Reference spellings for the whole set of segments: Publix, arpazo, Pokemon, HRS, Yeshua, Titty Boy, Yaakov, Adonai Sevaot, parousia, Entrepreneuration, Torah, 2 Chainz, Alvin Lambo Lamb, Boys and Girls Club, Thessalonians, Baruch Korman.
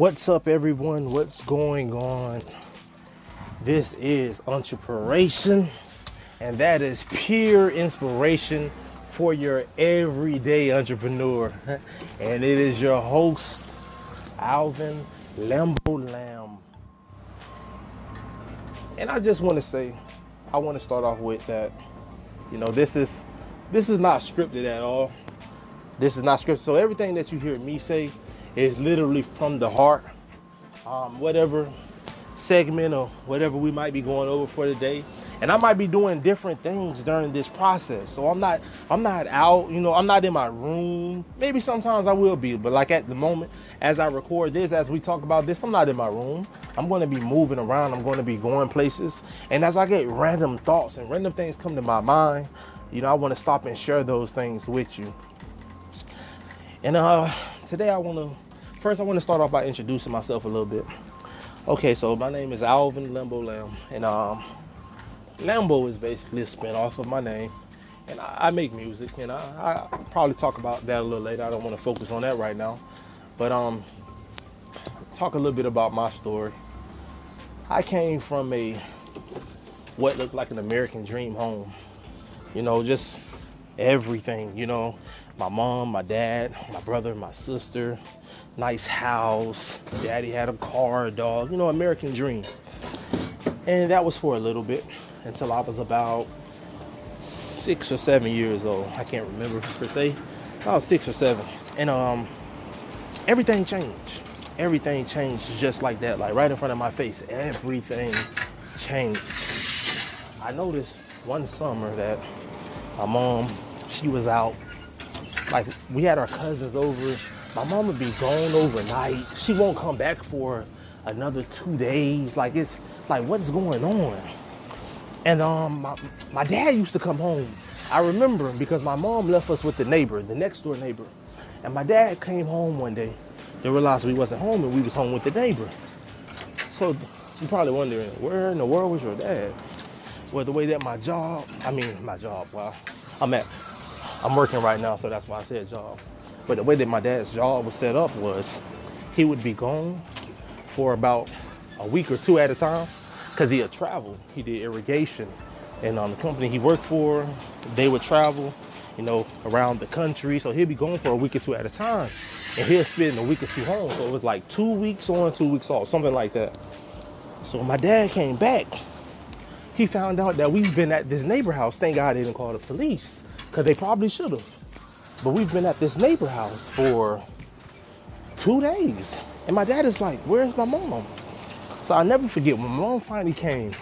What's up, everyone? What's going on? This is Entrepreneuration, and that is pure inspiration for your everyday entrepreneur. And it is your host, Alvin Lambo Lamb. And I just want to say, I want to start off with that, you know, this is not scripted at all. This is not scripted. So everything that you hear me say is literally from the heart. Whatever segment or whatever we might be going over for the day, and I might be doing different things during this process. So I'm not out, you know, I'm not in my room. Maybe sometimes I will be, but like at the moment, as I record this, as we talk about this, I'm not in my room. I'm going to be moving around. I'm going to be going places. And as I get random thoughts and random things come to my mind, you know, I want to stop and share those things with you. And today I want to start off by introducing myself a little bit. Okay, so my name is Alvin Lambo Lamb, and Lambo is basically a spinoff of my name, and I make music, and I'll probably talk about that a little later. I don't want to focus on that right now, but talk a little bit about my story. I came from what looked like an American dream home, you know, just everything, you know, my mom, my dad, my brother, my sister, nice house, daddy had a car, a dog, you know, American dream. And that was for a little bit until I was about 6 or 7 years old. I can't remember per se. I was 6 or 7. And everything changed. Everything changed just like that, like right in front of my face. Everything changed. I noticed one summer that my mom, she was out. Like, we had our cousins over. My mom would be gone overnight. She won't come back for another 2 days. Like, it's like, what's going on? And my dad used to come home. I remember him because my mom left us with the neighbor, the next door neighbor. And my dad came home one day. They realized we wasn't home and we was home with the neighbor. So you're probably wondering, where in the world was your dad? Well, the way that I'm working right now, so that's why I said job. But the way that my dad's job was set up was he would be gone for about a week or two at a time because he had traveled. He did irrigation. And on the company he worked for, they would travel, you know, around the country. So he'd be gone for a week or two at a time. And he'll spend a week or two home. So it was like 2 weeks on, 2 weeks off, something like that. So when my dad came back, he found out that we've been at this neighbor house. Thank God they didn't call the police, because they probably should have. But we've been at this neighbor house for 2 days. And my dad is like, where's my mom? So I'll never forget, when my mom finally came,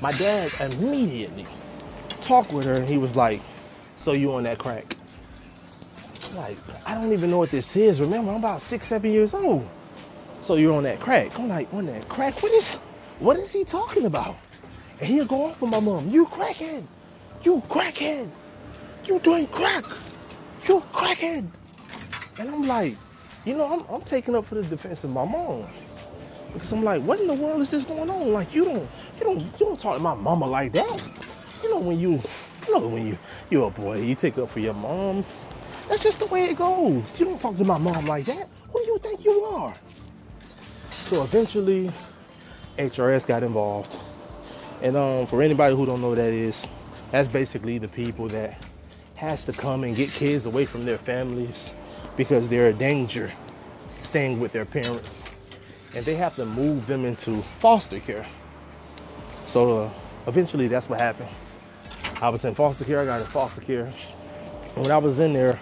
my dad immediately talked with her, and he was like, so you on that crack? Like, I don't even know what this is. Remember, I'm about 6, 7 years old. So you're on that crack. I'm like, on that crack? What is he talking about? And he'll go off with my mom. You crackhead. You crackhead. You doing crack. You crackhead. And I'm like, you know, I'm taking up for the defense of my mom. Because I'm like, what in the world is this going on? Like, you don't talk to my mama like that. You know, when you're a boy, you take up for your mom. That's just the way it goes. You don't talk to my mom like that. Who do you think you are? So eventually, HRS got involved. And for anybody who don't know what that is, that's basically the people that has to come and get kids away from their families because they're a danger staying with their parents. And they have to move them into foster care. So eventually that's what happened. I was in foster care. I got in foster care. And when I was in there,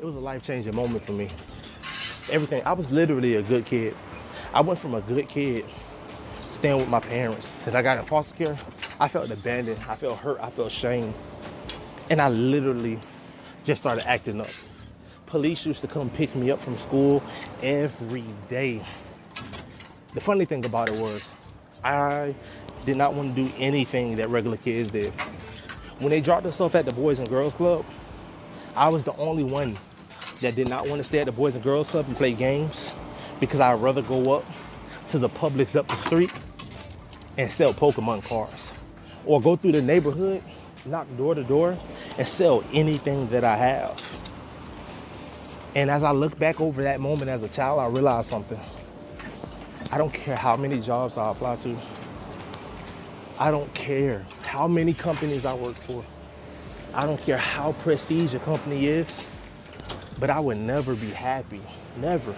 it was a life-changing moment for me. Everything. I was literally a good kid. I went from a good kid staying with my parents. As I got in foster care, I felt abandoned. I felt hurt. I felt shame. And I literally just started acting up. Police used to come pick me up from school every day. The funny thing about it was, I did not want to do anything that regular kids did. When they dropped us off at the Boys and Girls Club, I was the only one that did not want to stay at the Boys and Girls Club and play games, because I'd rather go up to the Publix up the street and sell Pokemon cards, or go through the neighborhood, knock door to door, and sell anything that I have. And as I look back over that moment as a child, I realized something. I don't care how many jobs I apply to. I don't care how many companies I work for. I don't care how prestigious a company is, but I would never be happy, never,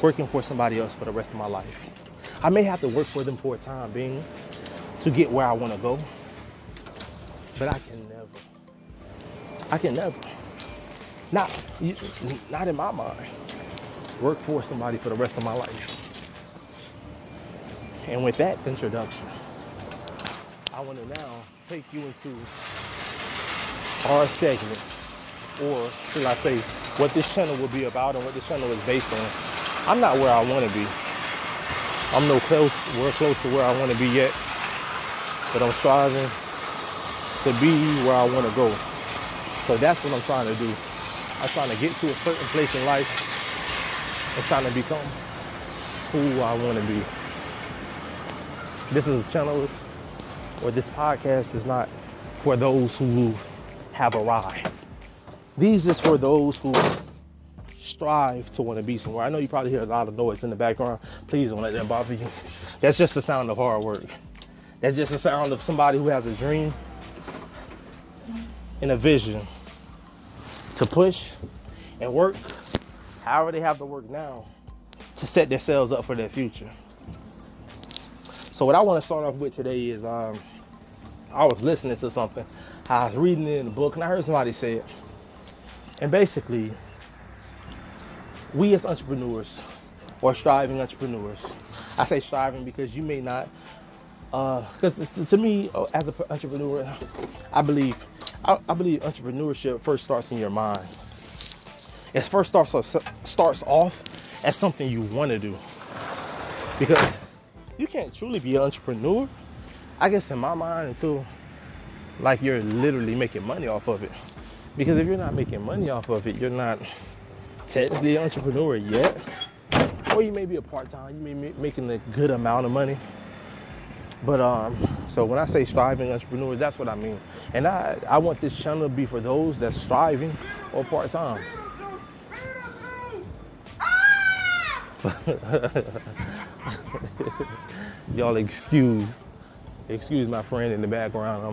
working for somebody else for the rest of my life. I may have to work for them for a time being to get where I want to go, but I can never, not in my mind, work for somebody for the rest of my life. And with that introduction, I want to now take you into our segment, or should I say, what this channel will be about and what this channel is based on. I'm not where I want to be. I'm nowhere close to where I want to be yet, but I'm striving to be where I want to go. So that's what I'm trying to do. I'm trying to get to a certain place in life and trying to become who I want to be. This is a channel, or this podcast is not for those who have arrived. These is for those who strive to want to be somewhere. I know you probably hear a lot of noise in the background. Please don't let that bother you. That's just the sound of hard work. That's just the sound of somebody who has a dream and a vision to push and work however they have to work now to set themselves up for their future. So what I want to start off with today is I was listening to something. I was reading it in a book, and I heard somebody say it. And basically, we as entrepreneurs, or striving entrepreneurs, I say striving because you may not, because to me, as an entrepreneur, I believe entrepreneurship first starts in your mind. It first starts off as something you want to do. Because you can't truly be an entrepreneur, I guess, in my mind, until like you're literally making money off of it. Because if you're not making money off of it, you're not technically an entrepreneur yet. Or you may be a part-time, you may be making a good amount of money. But so when I say striving entrepreneurs, that's what I mean. And I want this channel to be for those that's striving or part-time. Y'all excuse my friend in the background.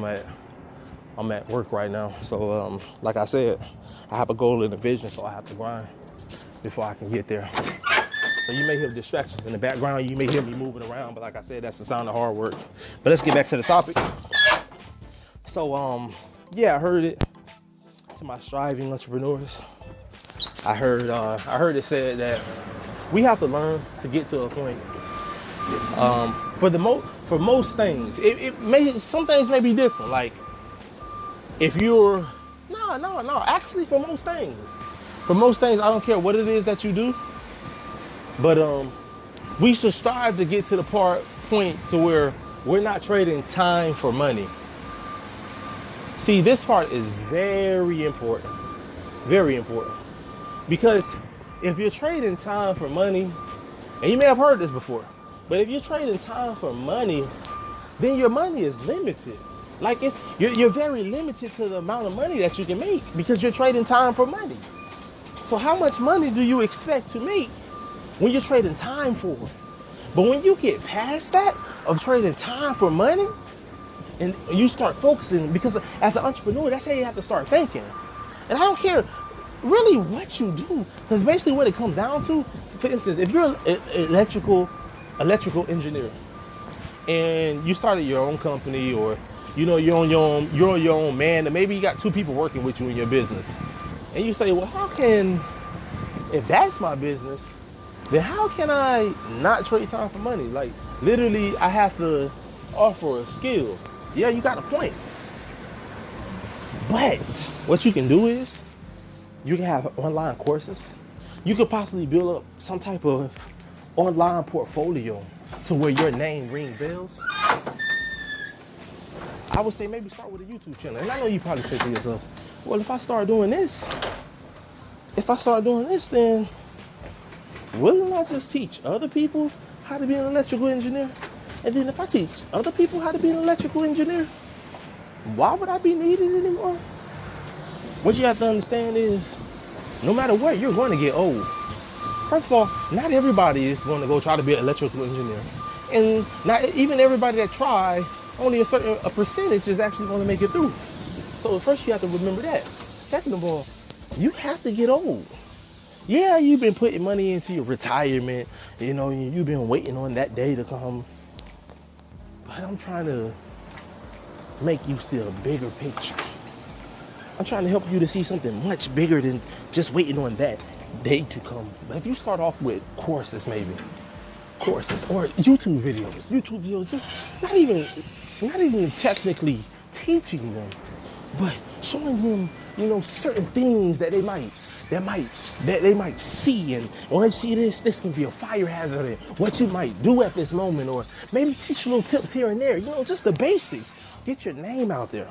I'm at work right now. So like I said, I have a goal and a vision, so I have to grind before I can get there. So you may hear distractions in the background. You may hear me moving around, but like I said, that's the sound of hard work. But let's get back to the topic. So yeah, I heard it to my striving entrepreneurs. I heard it said that we have to learn to get to a point. For most things, some things may be different. Like if you're actually for most things, I don't care what it is that you do, but we should strive to get to the point to where we're not trading time for money. See, this part is very important, because if you're trading time for money, and you may have heard this before, but if you're trading time for money, then your money is limited. Like you're very limited to the amount of money that you can make because you're trading time for money. So how much money do you expect to make when you're trading time for it? But when you get past that of trading time for money, and you start focusing, because as an entrepreneur, that's how you have to start thinking. And I don't care really what you do, because basically what it comes down to, for instance, if you're an electrical engineer and you started your own company, or you're on your own man, and maybe you got two people working with you in your business, and you say, well, if that's my business, then how can I not trade time for money? Like literally I have to offer a skill. Yeah, you got a point, but what you can do is you can have online courses. You could possibly build up some type of online portfolio to where your name rings bells. I would say maybe start with a YouTube channel. And I know you probably say to yourself, well, if I start doing this, then wouldn't I just teach other people how to be an electrical engineer? And then if I teach other people how to be an electrical engineer, why would I be needed anymore? What you have to understand is No matter what, you're going to get old. First of all, not everybody is going to go try to be an electrical engineer. And not even everybody that tries, only a percentage is actually going to make it through. So first you have to remember that. Second of all, you have to get old. Yeah, you've been putting money into your retirement. You know, you've been waiting on that day to come. But I'm trying to make you see a bigger picture. I'm trying to help you to see something much bigger than just waiting on that day to come. But if you start off with courses, maybe. Courses or YouTube videos. YouTube videos, just not even technically teaching them, but showing them, you know, certain things that they might see, and when they see this can be a fire hazard, and what you might do at this moment, or maybe teach little tips here and there, you know, just the basics. Get your name out there.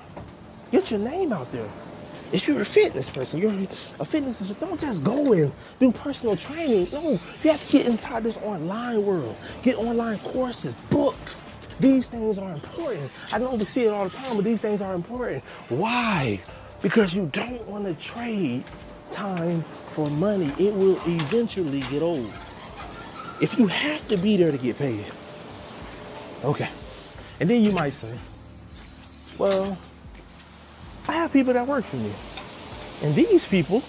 Get your name out there. If you're a fitness person, you're a fitness, don't just go and do personal training. No, you have to get inside this online world. Get online courses, books. These things are important. I know we see it all the time, but these things are important. Why? Because you don't want to trade time for money. It will eventually get old. If you have to be there to get paid. Okay. And then you might say, well, I have people that work for me, and these people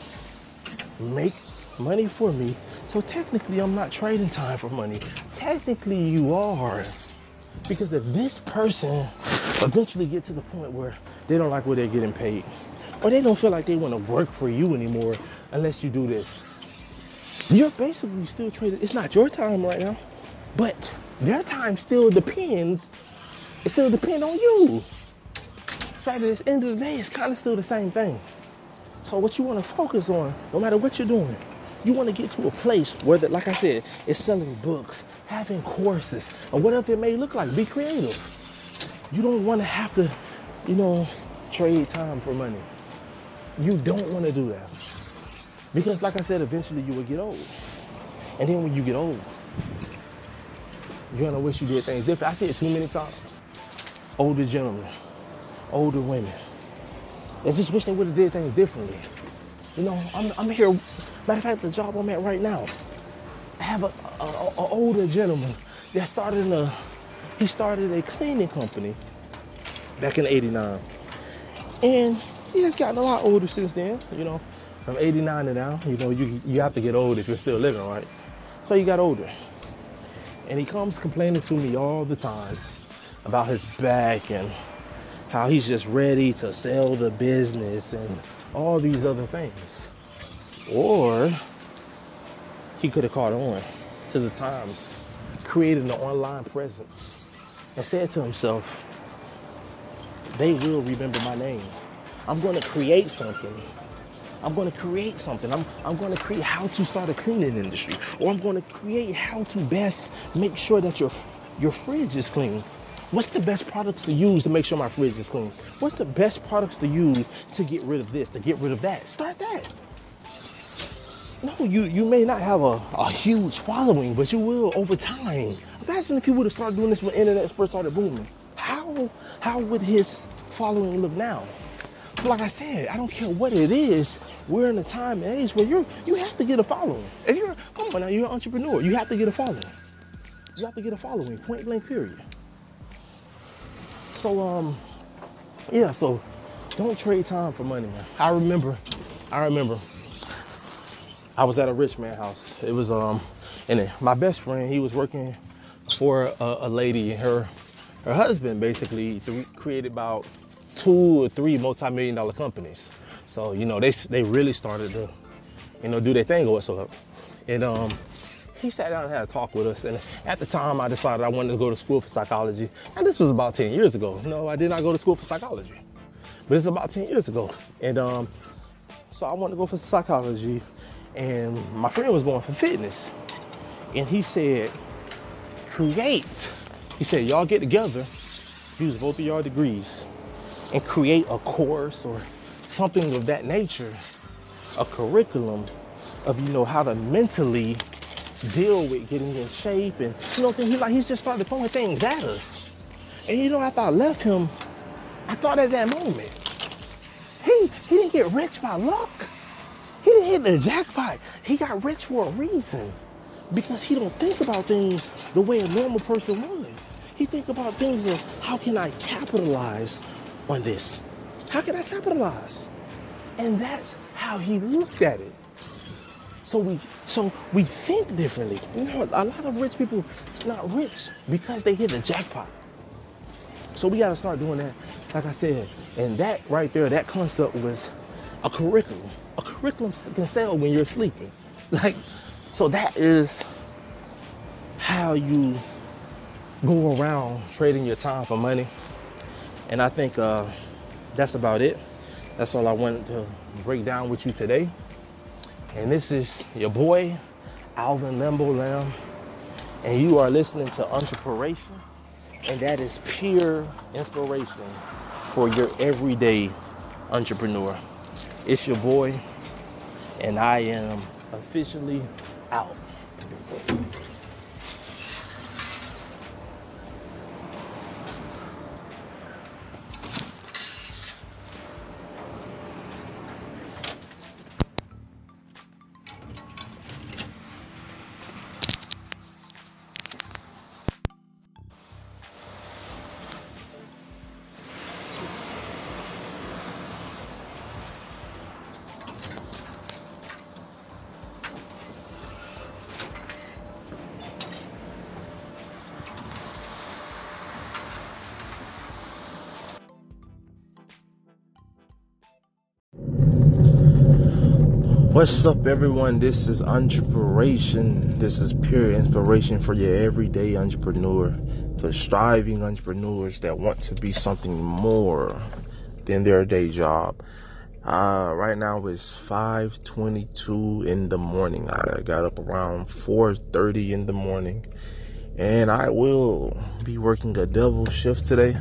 make money for me. So technically, I'm not trading time for money. Technically, you are, because if this person eventually gets to the point where they don't like what they're getting paid, or they don't feel like they want to work for you anymore unless you do this, you're basically still trading. It's not your time right now, but their time still depends. It still depends on you. At the end of the day, it's kind of still the same thing. So what you want to focus on, no matter what you're doing, you want to get to a place where, that, like I said, it's selling books, having courses, or whatever it may look like. Be creative. You don't want to have to, you know, trade time for money. You don't want to do that. Because, like I said, eventually you will get old. And then when you get old, you're going to wish you did things different. I see it too many times. Older gentlemen. Older women. They just wish they would have did things differently. You know, I'm here. Matter of fact, the job I'm at right now, I have an older gentleman that started a cleaning company back in '89. And he has gotten a lot older since then, you know. From '89 to now, you know, you have to get old if you're still living, right? So he got older. And he comes complaining to me all the time about his back and how he's just ready to sell the business and all these other things. Or he could have caught on to the times, created an online presence, and said to himself, they will remember my name. I'm going to create something. I'm going to create something. I'm going to create how to start a cleaning industry. Or I'm going to create how to best make sure that your fridge is clean. What's the best products to use to make sure my fridge is clean? What's the best products to use to get rid of this, to get rid of that? Start that. No, you may not have a huge following, but you will over time. Imagine if you would have started doing this when internet first started booming. How would his following look now? So like I said, I don't care what it is. We're in a time and age where you have to get a following. If you're, come on now, you're an entrepreneur. You have to get a following. You have to get a following, point blank period. So, yeah, so don't trade time for money, man. I remember I was at a rich man house. It was, and my best friend, he was working for a lady. Her husband basically created about 2 or 3 multi-million-dollar companies. So, you know, they really started to, you know, do their thing or whatsoever. And, he sat down and had a talk with us, and at the time I decided I wanted to go to school for psychology, and this was about 10 years ago. No, I did not go to school for psychology, but it's about 10 years ago. And so I wanted to go for psychology, and my friend was going for fitness. And he said, create. He said, y'all get together, use both of your degrees, and create a course or something of that nature, a curriculum of, you know, how to mentally deal with getting in shape. And you know, he's just started throwing things at us. And you know, after I left him, I thought at that moment, he didn't get rich by luck. He didn't hit the jackpot. He got rich for a reason, because he don't think about things the way a normal person would. He think about things of, how can I capitalize on this? How can I capitalize? And that's how he looked at it. So we think differently. You know, a lot of rich people not rich because they hit the jackpot. So we gotta start doing that, like I said. And that right there, that concept was a curriculum. A curriculum can sell when you're sleeping. Like, so that is how you go around trading your time for money. And I think that's about it. That's all I wanted to break down with you today. And this is your boy, Alvin Lambo Lamb, and you are listening to Entrepreneuration, and that is pure inspiration for your everyday entrepreneur. It's your boy, and I am officially out. What's up, everyone? This is Entrepreneuration. This is pure inspiration for your everyday entrepreneur, for striving entrepreneurs that want to be something more than their day job. Right now it's 5:22 in the morning. I got up around 4:30 in the morning, and I will be working a double shift today.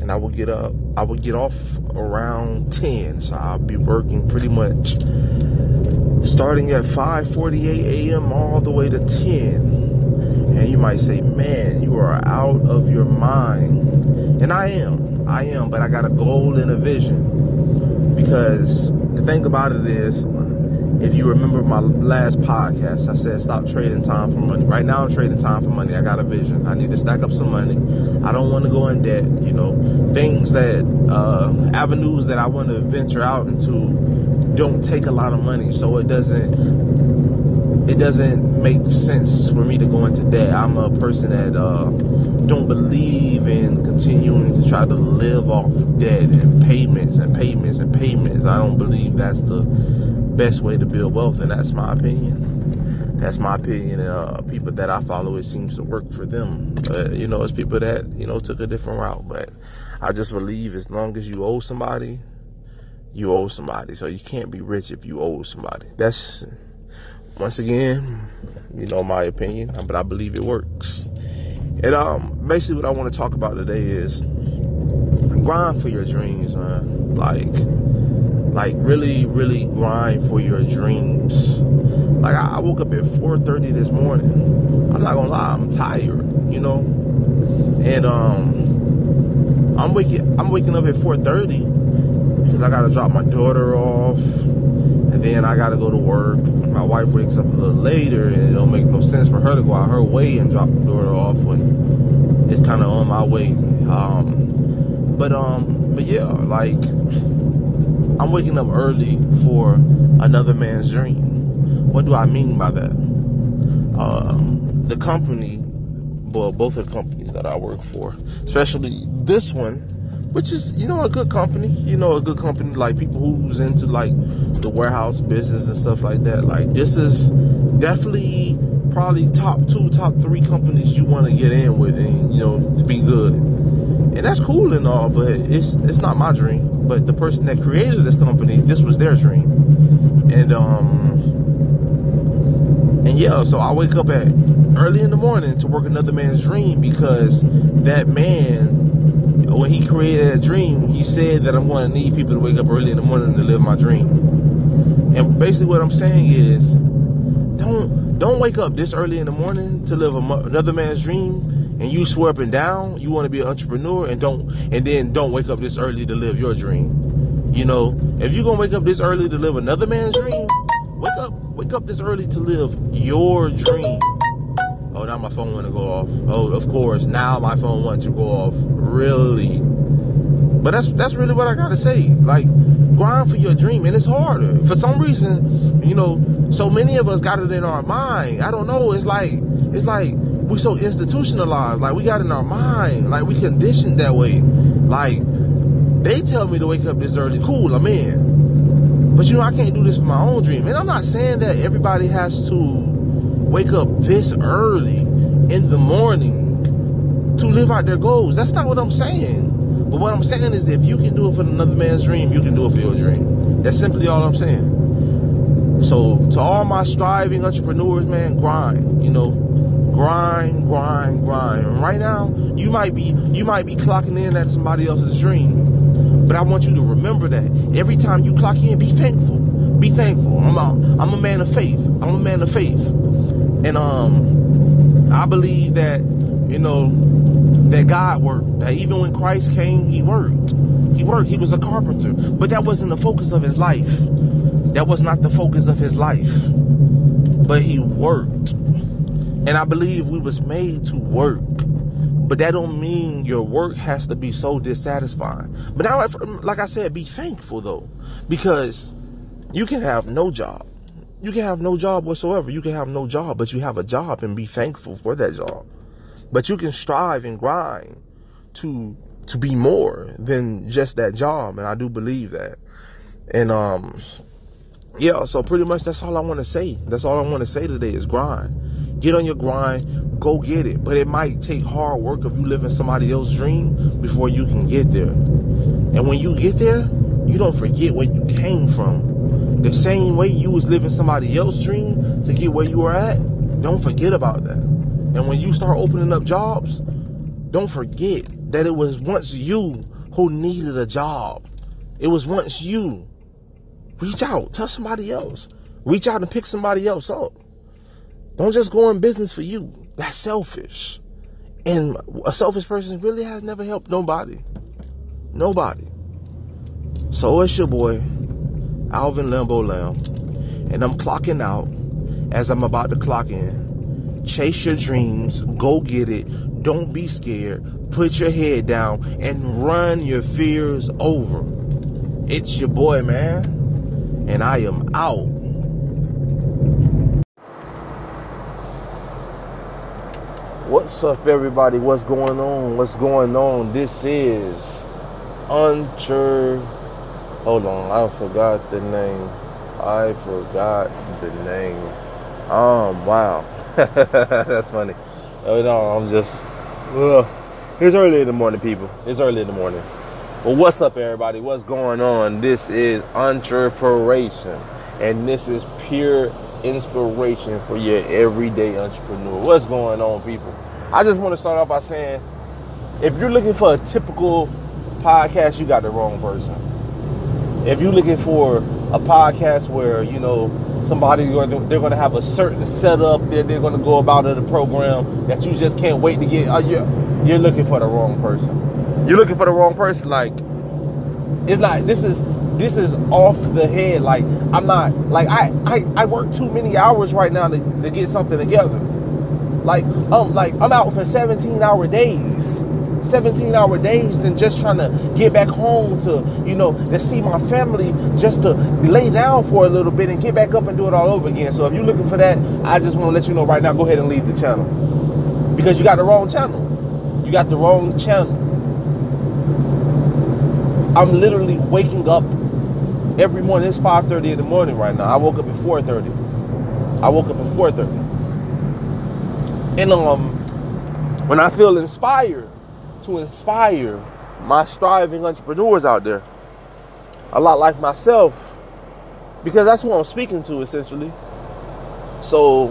And I will get off around 10, so I'll be working pretty much starting at 5:48 a.m. all the way to 10. And you might say, man, you are out of your mind. And I am, but I got a goal and a vision. Because the thing about it is, if you remember my last podcast, I said stop trading time for money. Right now I'm trading time for money. I got a vision. I need to stack up some money. I don't want to go in debt. You know, things that, avenues that I want to venture out into don't take a lot of money. So it doesn't make sense for me to go into debt. I'm a person that don't believe in continuing to try to live off debt and payments and payments and payments. I don't believe that's the best way to build wealth, and that's my opinion. People that I follow, it seems to work for them, but you know, it's people that, you know, took a different route. But I just believe as long as you owe somebody, you owe somebody. So you can't be rich if you owe somebody. That's, once again, you know, my opinion, but I believe it works. And basically what I want to talk about today is grind for your dreams, man. Like really, really grind for your dreams. Like I woke up at 4:30 this morning. I'm not gonna lie, I'm tired, you know. And I'm waking up at 4:30 because I gotta drop my daughter off, and then I gotta go to work. My wife wakes up a little later, and it don't make no sense for her to go out her way and drop the daughter off when it's kind of on my way. But yeah, like, I'm waking up early for another man's dream. What do I mean by that? The company, well, both of the companies that I work for, especially this one, which is, you know, a good company. You know, a good company, like people who's into like the warehouse business and stuff like that. Like, this is definitely probably top 3 companies you want to get in with, and, you know, to be good. And that's cool and all, but it's not my dream. But the person that created this company, this was their dream. And yeah, so I wake up at early in the morning to work another man's dream, because that man, when he created that dream, he said that I'm going to need people to wake up early in the morning to live my dream. And basically what I'm saying is, don't wake up this early in the morning to live another man's dream. And you swear up and down you want to be an entrepreneur, and then don't wake up this early to live your dream. You know, if you're gonna wake up this early to live another man's dream, Wake up this early to live your dream. Oh, now my phone want to go off. Oh, of course, now my phone wants to go off. Really? But that's really what I gotta say. Like, grind for your dream, and it's harder. For some reason, you know, so many of us got it in our mind. I don't know. It's like we so institutionalized. Like, we got it in our mind. Like, we conditioned that way. Like, they tell me to wake up this early. Cool, I'm in. But you know, I can't do this for my own dream. And I'm not saying that everybody has to wake up this early in the morning to live out their goals. That's not what I'm saying. But what I'm saying is, if you can do it for another man's dream, you can do it for your dream. That's simply all I'm saying. So, to all my striving entrepreneurs, man, grind. You know, grind, grind, grind. And right now, you might be clocking in at somebody else's dream, but I want you to remember that every time you clock in, be thankful. Be thankful. I'm a man of faith. I'm a man of faith, and I believe that, you know, that God worked. That even when Christ came, he worked. He worked. He was a carpenter. But that wasn't the focus of his life. That was not the focus of his life. But he worked. And I believe we was made to work. But that don't mean your work has to be so dissatisfying. But now, like I said, be thankful though. Because you can have no job. You can have no job whatsoever. You can have no job, but you have a job, and be thankful for that job. But you can strive and grind to be more than just that job, and I do believe that. And yeah, so pretty much that's all I want to say. That's all I want to say today is grind. Get on your grind, go get it. But it might take hard work of you living somebody else's dream before you can get there. And when you get there, you don't forget where you came from. The same way you was living somebody else's dream to get where you were at, don't forget about that. And when you start opening up jobs, don't forget that it was once you who needed a job. It was once you. Reach out, tell somebody else. Reach out and pick somebody else up. Don't just go in business for you. That's selfish. And a selfish person really has never helped nobody. Nobody. So it's your boy, Alvin Lambo Lamb. And I'm clocking out as I'm about to clock in. Chase your dreams, go get it, don't be scared, put your head down, and run your fears over. It's your boy, man, and I am out. What's up, everybody? What's going on? What's going on? This is Hold on, I forgot the name. Wow. That's funny. Oh, no, I'm just... It's early in the morning, people. It's early in the morning. Well, what's up, everybody? What's going on? This is Entrepreneuration, and this is pure inspiration for your everyday entrepreneur. What's going on, people? I just want to start off by saying, if you're looking for a typical podcast, you got the wrong person. If you're looking for a podcast where, you know, somebody, they're going to have a certain setup that they're going to go about in the program that you just can't wait to get. You're looking for the wrong person. You're looking for the wrong person. Like, it's like, this is off the head. Like, I'm not, like, I work too many hours right now to get something together. Like I'm out for 17-hour days than just trying to get back home to see my family, just to lay down for a little bit and get back up and do it all over again. So if you're looking for that, I just want to let you know right now, go ahead and leave the channel, because you got the wrong channel. You got the wrong channel. I'm literally waking up every morning. It's 5:30 in the morning right now. I woke up at 4:30. And when I feel inspired, to inspire my striving entrepreneurs out there, a lot like myself, because that's who I'm speaking to essentially. So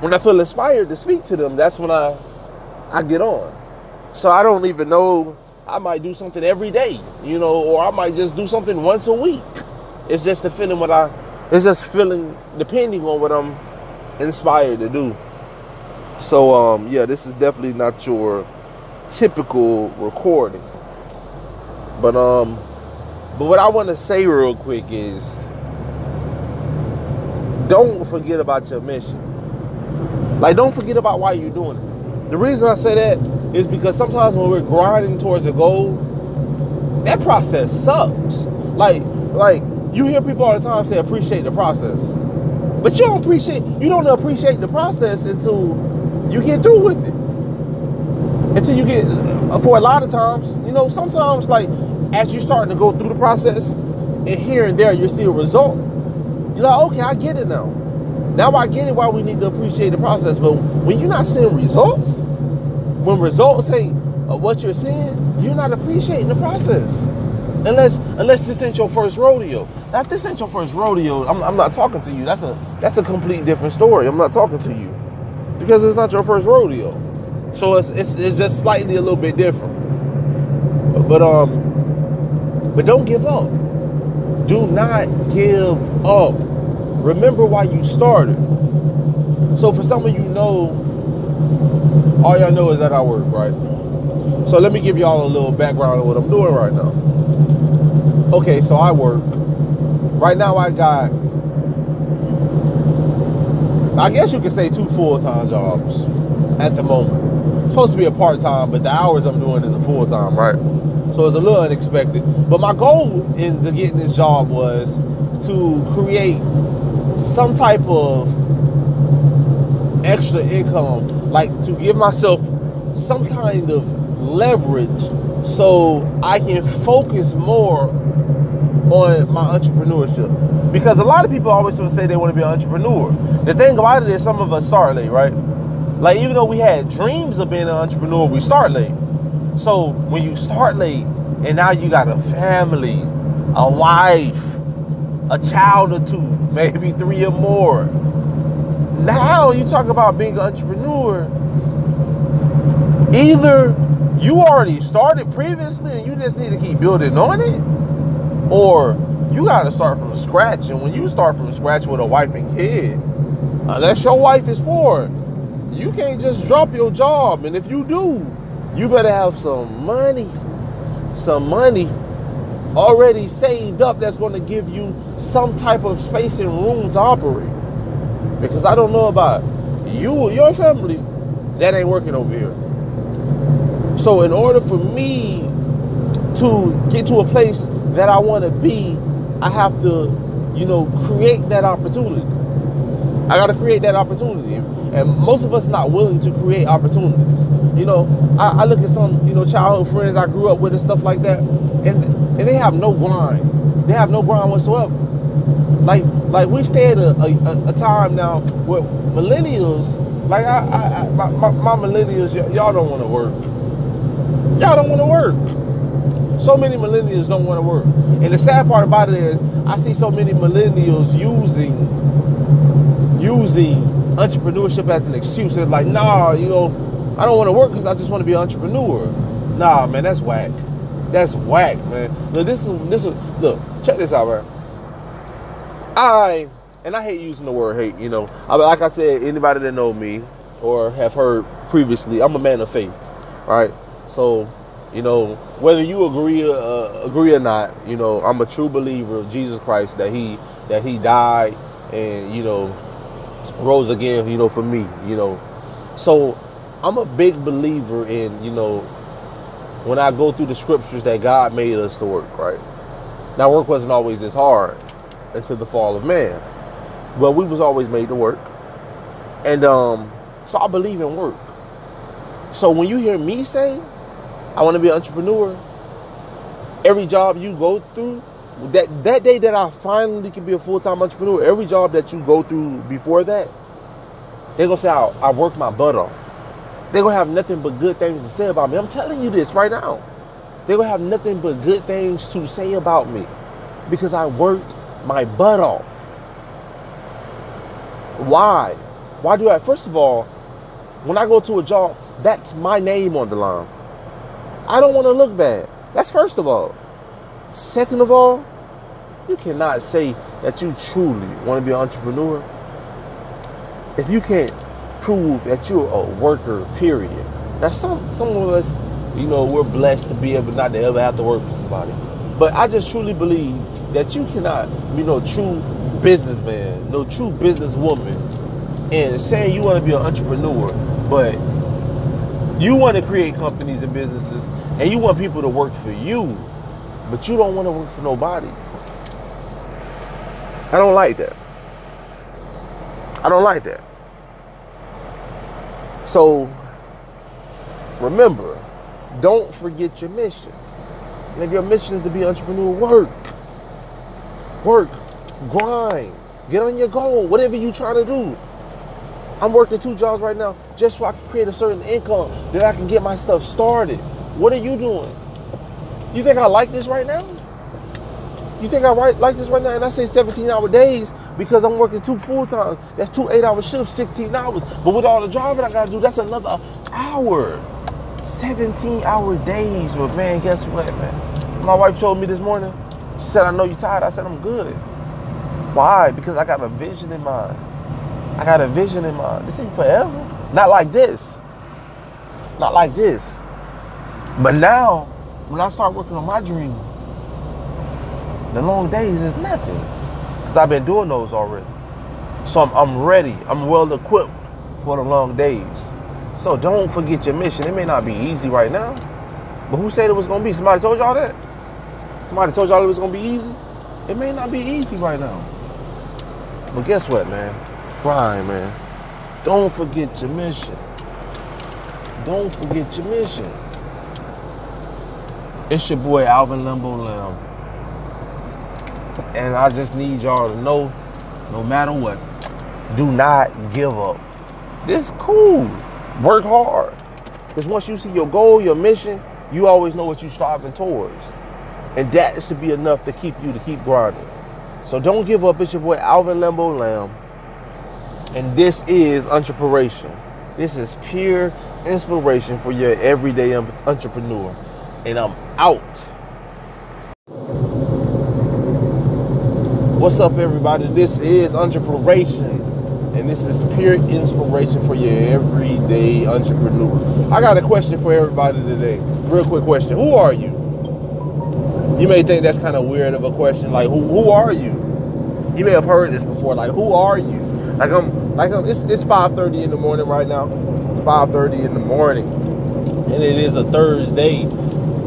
when I feel inspired to speak to them, that's when I get on. So I don't even know, I might do something every day, you know, or I might just do something once a week. It's just depending on what I'm inspired to do. So yeah, this is definitely not your typical recording, but what I want to say real quick is, don't forget about your mission. Like, don't forget about why you're doing it. The reason I say that is because sometimes when we're grinding towards a goal, that process sucks. Like you hear people all the time say appreciate the process, but you don't appreciate the process until you get through with it. Until you get, for a lot of times, you know, sometimes like as you're starting to go through the process, and here and there you see a result. You're like, okay, I get it now. Now I get it why we need to appreciate the process. But when you're not seeing results, when results ain't what you're seeing, you're not appreciating the process. Unless this ain't your first rodeo. Now, if this ain't your first rodeo, I'm not talking to you. That's a complete different story. I'm not talking to you because it's not your first rodeo. So it's just slightly a little bit different. But don't give up. Do not give up. Remember why you started. So for some of you know, all y'all know is that I work, right? So let me give y'all a little background on what I'm doing right now. Okay, so I work. Right now I got, I guess you could say, 2 full-time jobs at the moment. Supposed to be a part-time, but the hours I'm doing is a full-time, right? So it's a little unexpected. But my goal in getting this job was to create some type of extra income, like to give myself some kind of leverage so I can focus more on my entrepreneurship. Because a lot of people always would say they want to be an entrepreneur. The thing about it is some of us start late, right? Like, even though we had dreams of being an entrepreneur, we start late. So when you start late and now you got a family, a wife, a child or 2, maybe 3 or more. Now you talk about being an entrepreneur. Either you already started previously and you just need to keep building on it, or you got to start from scratch. And when you start from scratch with a wife and kid, unless your wife is foreign, you can't just drop your job. And if you do, you better have some money already saved up that's going to give you some type of space and room to operate. Because I don't know about you or your family, that ain't working over here. So in order for me to get to a place that I want to be, I have to, you know, create that opportunity. I got to create that opportunity. And most of us not willing to create opportunities. You know, I look at some, you know, childhood friends I grew up with and stuff like that, and they have no grind. They have no grind whatsoever. Like we stay at a time now where millennials, like my millennials, y'all don't want to work. Y'all don't want to work. So many millennials don't want to work. And the sad part about it is I see so many millennials using entrepreneurship as an excuse. It's like, nah, you know, I don't want to work because I just want to be an entrepreneur. Nah, man, that's whack. That's whack, man. Look, look, check this out, man. I hate using the word hate, you know. I mean, like I said, anybody that know me or have heard previously, I'm a man of faith, right? So, you know, whether you agree or not, you know, I'm a true believer of Jesus Christ, that he died and, you know, rose again, you know, for me, you know. So I'm a big believer in, you know, when I go through the scriptures that God made us to work, right? Now, work wasn't always this hard until the fall of man, but we was always made to work. And so I believe in work. So when you hear me say I want to be an entrepreneur, every job you go through, That day that I finally can be a full-time entrepreneur, every job that you go through before that, they're going to say, I worked my butt off. They're going to have nothing but good things to say about me. I'm telling you this right now. They're going to have nothing but good things to say about me because I worked my butt off. Why? Why do I? First of all, when I go to a job, that's my name on the line. I don't want to look bad. That's first of all. Second of all, you cannot say that you truly want to be an entrepreneur if you can't prove that you're a worker, period. Now, some of us, you know, we're blessed to be able not to ever have to work for somebody. But I just truly believe that you cannot be no true businessman, no true businesswoman, and saying you want to be an entrepreneur, but you want to create companies and businesses, and you want people to work for you, but you don't want to work for nobody. I don't like that. I don't like that. So, remember, don't forget your mission. And if your mission is to be an entrepreneur, work. Work. Grind. Get on your goal. Whatever you're trying to do. I'm working 2 jobs right now just so I can create a certain income that I can get my stuff started. What are you doing? You think I like this right now? You think I like this right now? And I say 17-hour days because I'm working 2 full-time. That's 2 8-hour shifts, 16 hours. But with all the driving I got to do, that's another hour. 17-hour days. But, man, guess what, man? My wife told me this morning. She said, I know you're tired. I said, I'm good. Why? Because I got a vision in mind. I got a vision in mind. This ain't forever. Not like this. Not like this. But now, when I start working on my dream, the long days is nothing. Because I've been doing those already. So I'm ready. I'm well equipped for the long days. So don't forget your mission. It may not be easy right now. But who said it was going to be? Somebody told y'all that? Somebody told y'all it was going to be easy? It may not be easy right now. But guess what, man? Grind, man. Don't forget your mission. Don't forget your mission. It's your boy, Alvin Lambo Lamb. And I just need y'all to know, no matter what, do not give up. This is cool. Work hard. Because once you see your goal, your mission, you always know what you're striving towards. And that should be enough to keep you to keep grinding. So don't give up. It's your boy, Alvin Lambo Lamb. And this is Entrepreneuration. This is pure inspiration for your everyday entrepreneur. And I'm out. What's up, everybody? This is Entrepreneuration, and this is pure inspiration for your everyday entrepreneur. I got a question for everybody today. Real quick question. Who are you? You may think that's kind of weird of a question. Like, who are you? You may have heard this before. Like, who are you? Like I'm. It's 5:30 in the morning right now. It's 5:30 in the morning, and it is a Thursday.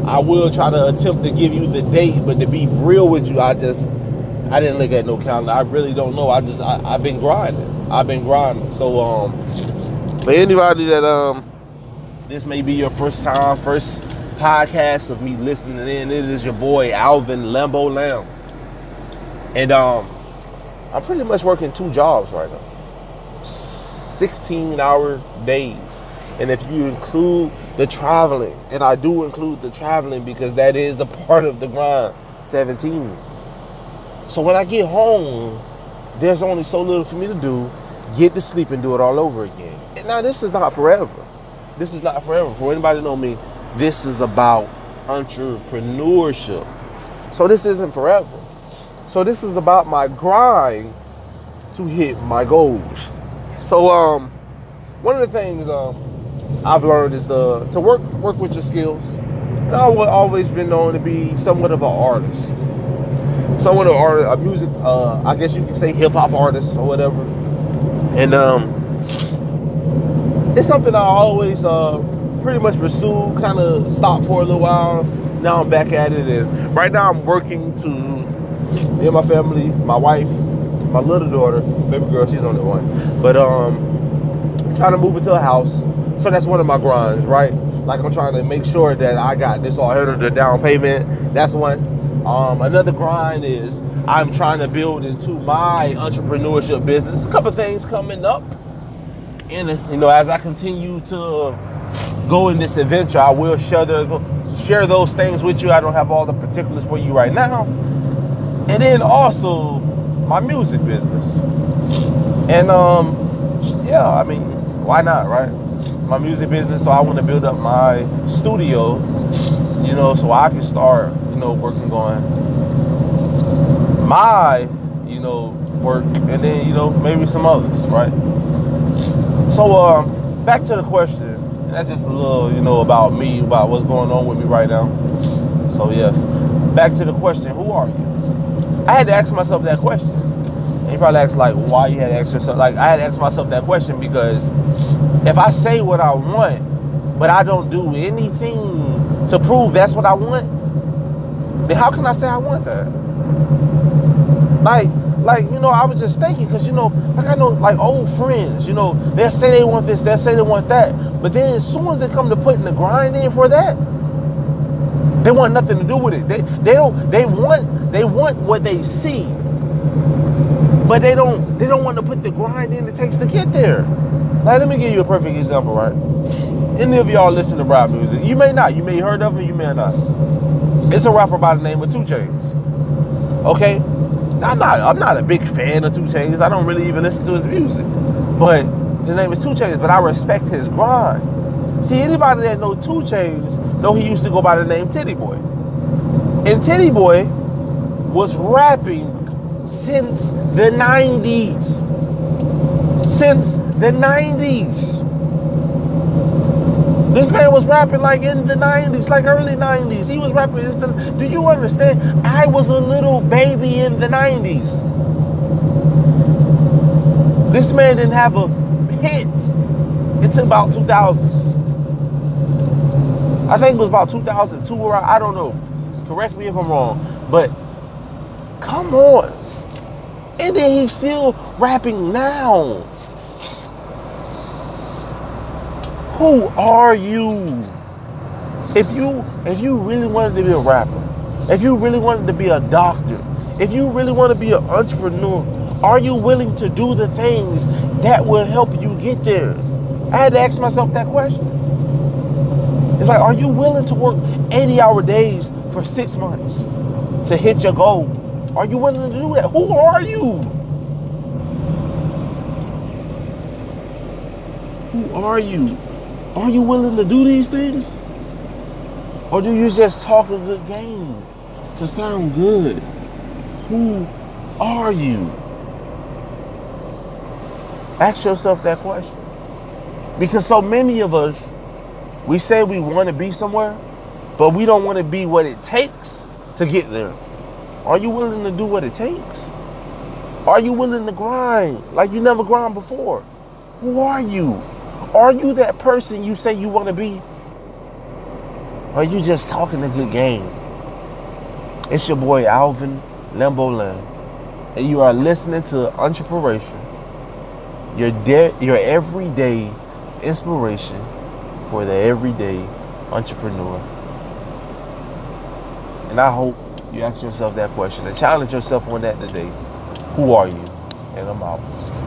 I will try to attempt to give you the date, but to be real with you, I didn't look at no calendar. I really don't know. I've been grinding. So, for anybody that, this may be your first podcast of me listening in, it is your boy, Alvin Lambo Lamb. And, I'm pretty much working 2 jobs right now. 16-hour days. And if you include the traveling, and I do include the traveling because that is a part of the grind, 17. So when I get home, there's only so little for me to do. Get to sleep and do it all over again. And now, this is not forever. This is not forever. For anybody to know me, this is about entrepreneurship. So this isn't forever. So this is about my grind to hit my goals. So one of the things I've learned is to work with your skills. And I've always been known to be somewhat of an artist. Someone a music, I guess you could say hip-hop artist or whatever. And it's something I always pretty much pursued, kind of stopped for a little while. Now I'm back at it. And right now I'm working to, me and my family, my wife, my little daughter, baby girl, she's on the one. But trying to move into a house. So that's one of my grinds, right? Like, I'm trying to make sure that I got this all handled, the down payment. That's one. Another grind is I'm trying to build into my entrepreneurship business. A couple things coming up. And, you know, as I continue to go in this adventure, I will share those things with you. I don't have all the particulars for you right now. And then also my music business. And, yeah, I mean, why not, right? My music business. So I want to build up my studio, you know, so I can start working on my work, and then maybe some others, right? So back to the question, and that's just a little about me, about what's going on with me right now. So yes, back to the question, who are you? I had to ask myself that question. And you probably ask, like, why you had to ask yourself? Like, I had to ask myself that question because if I say what I want, but I don't do anything to prove that's what I want, then how can I say I want that? Like, you know, I was just thinking, because, you know, like, I know, like, old friends, you know, they'll say they want this, they'll say they want that, but then as soon as they come to putting the grind in for that, they want nothing to do with it. They want what they see, but they don't want to put the grind in it takes to get there. Like, let me give you a perfect example, right? Any of y'all listen to rap music? You may not. You may have heard of him, you may not. It's a rapper by the name of 2 Chainz. Okay? I'm not a big fan of 2 Chainz. I don't really even listen to his music. But his name is 2 Chainz, but I respect his grind. See, anybody that know 2 Chainz know he used to go by the name Titty Boy. And Titty Boy was rapping since the 90s. Since the 90s. This man was rapping like in the 90s, like early 90s. He was rapping. Do you understand? I was a little baby in the 90s. This man didn't have a hit until about 2000s. I think it was about 2002 or I don't know. Correct me if I'm wrong. But come on. And then he's still rapping now. Who are you? If you really wanted to be a rapper, if you really wanted to be a doctor, if you really want to be an entrepreneur, are you willing to do the things that will help you get there? I had to ask myself that question. It's like, are you willing to work 80-hour days for 6 months to hit your goal? Are you willing to do that? Who are you? Who are you? Are you willing to do these things? Or do you just talk a good game to sound good? Who are you? Ask yourself that question. Because so many of us, we say we want to be somewhere, but we don't want to be what it takes to get there. Are you willing to do what it takes? Are you willing to grind like you never grind before? Who are you? Are you that person you say you want to be? Or are you just talking a good game? It's your boy Alvin Lambo Lamb, and you are listening to Entrepreneuration, your everyday inspiration for the everyday entrepreneur. And I hope you ask yourself that question and challenge yourself on that today. Who are you? And I'm out.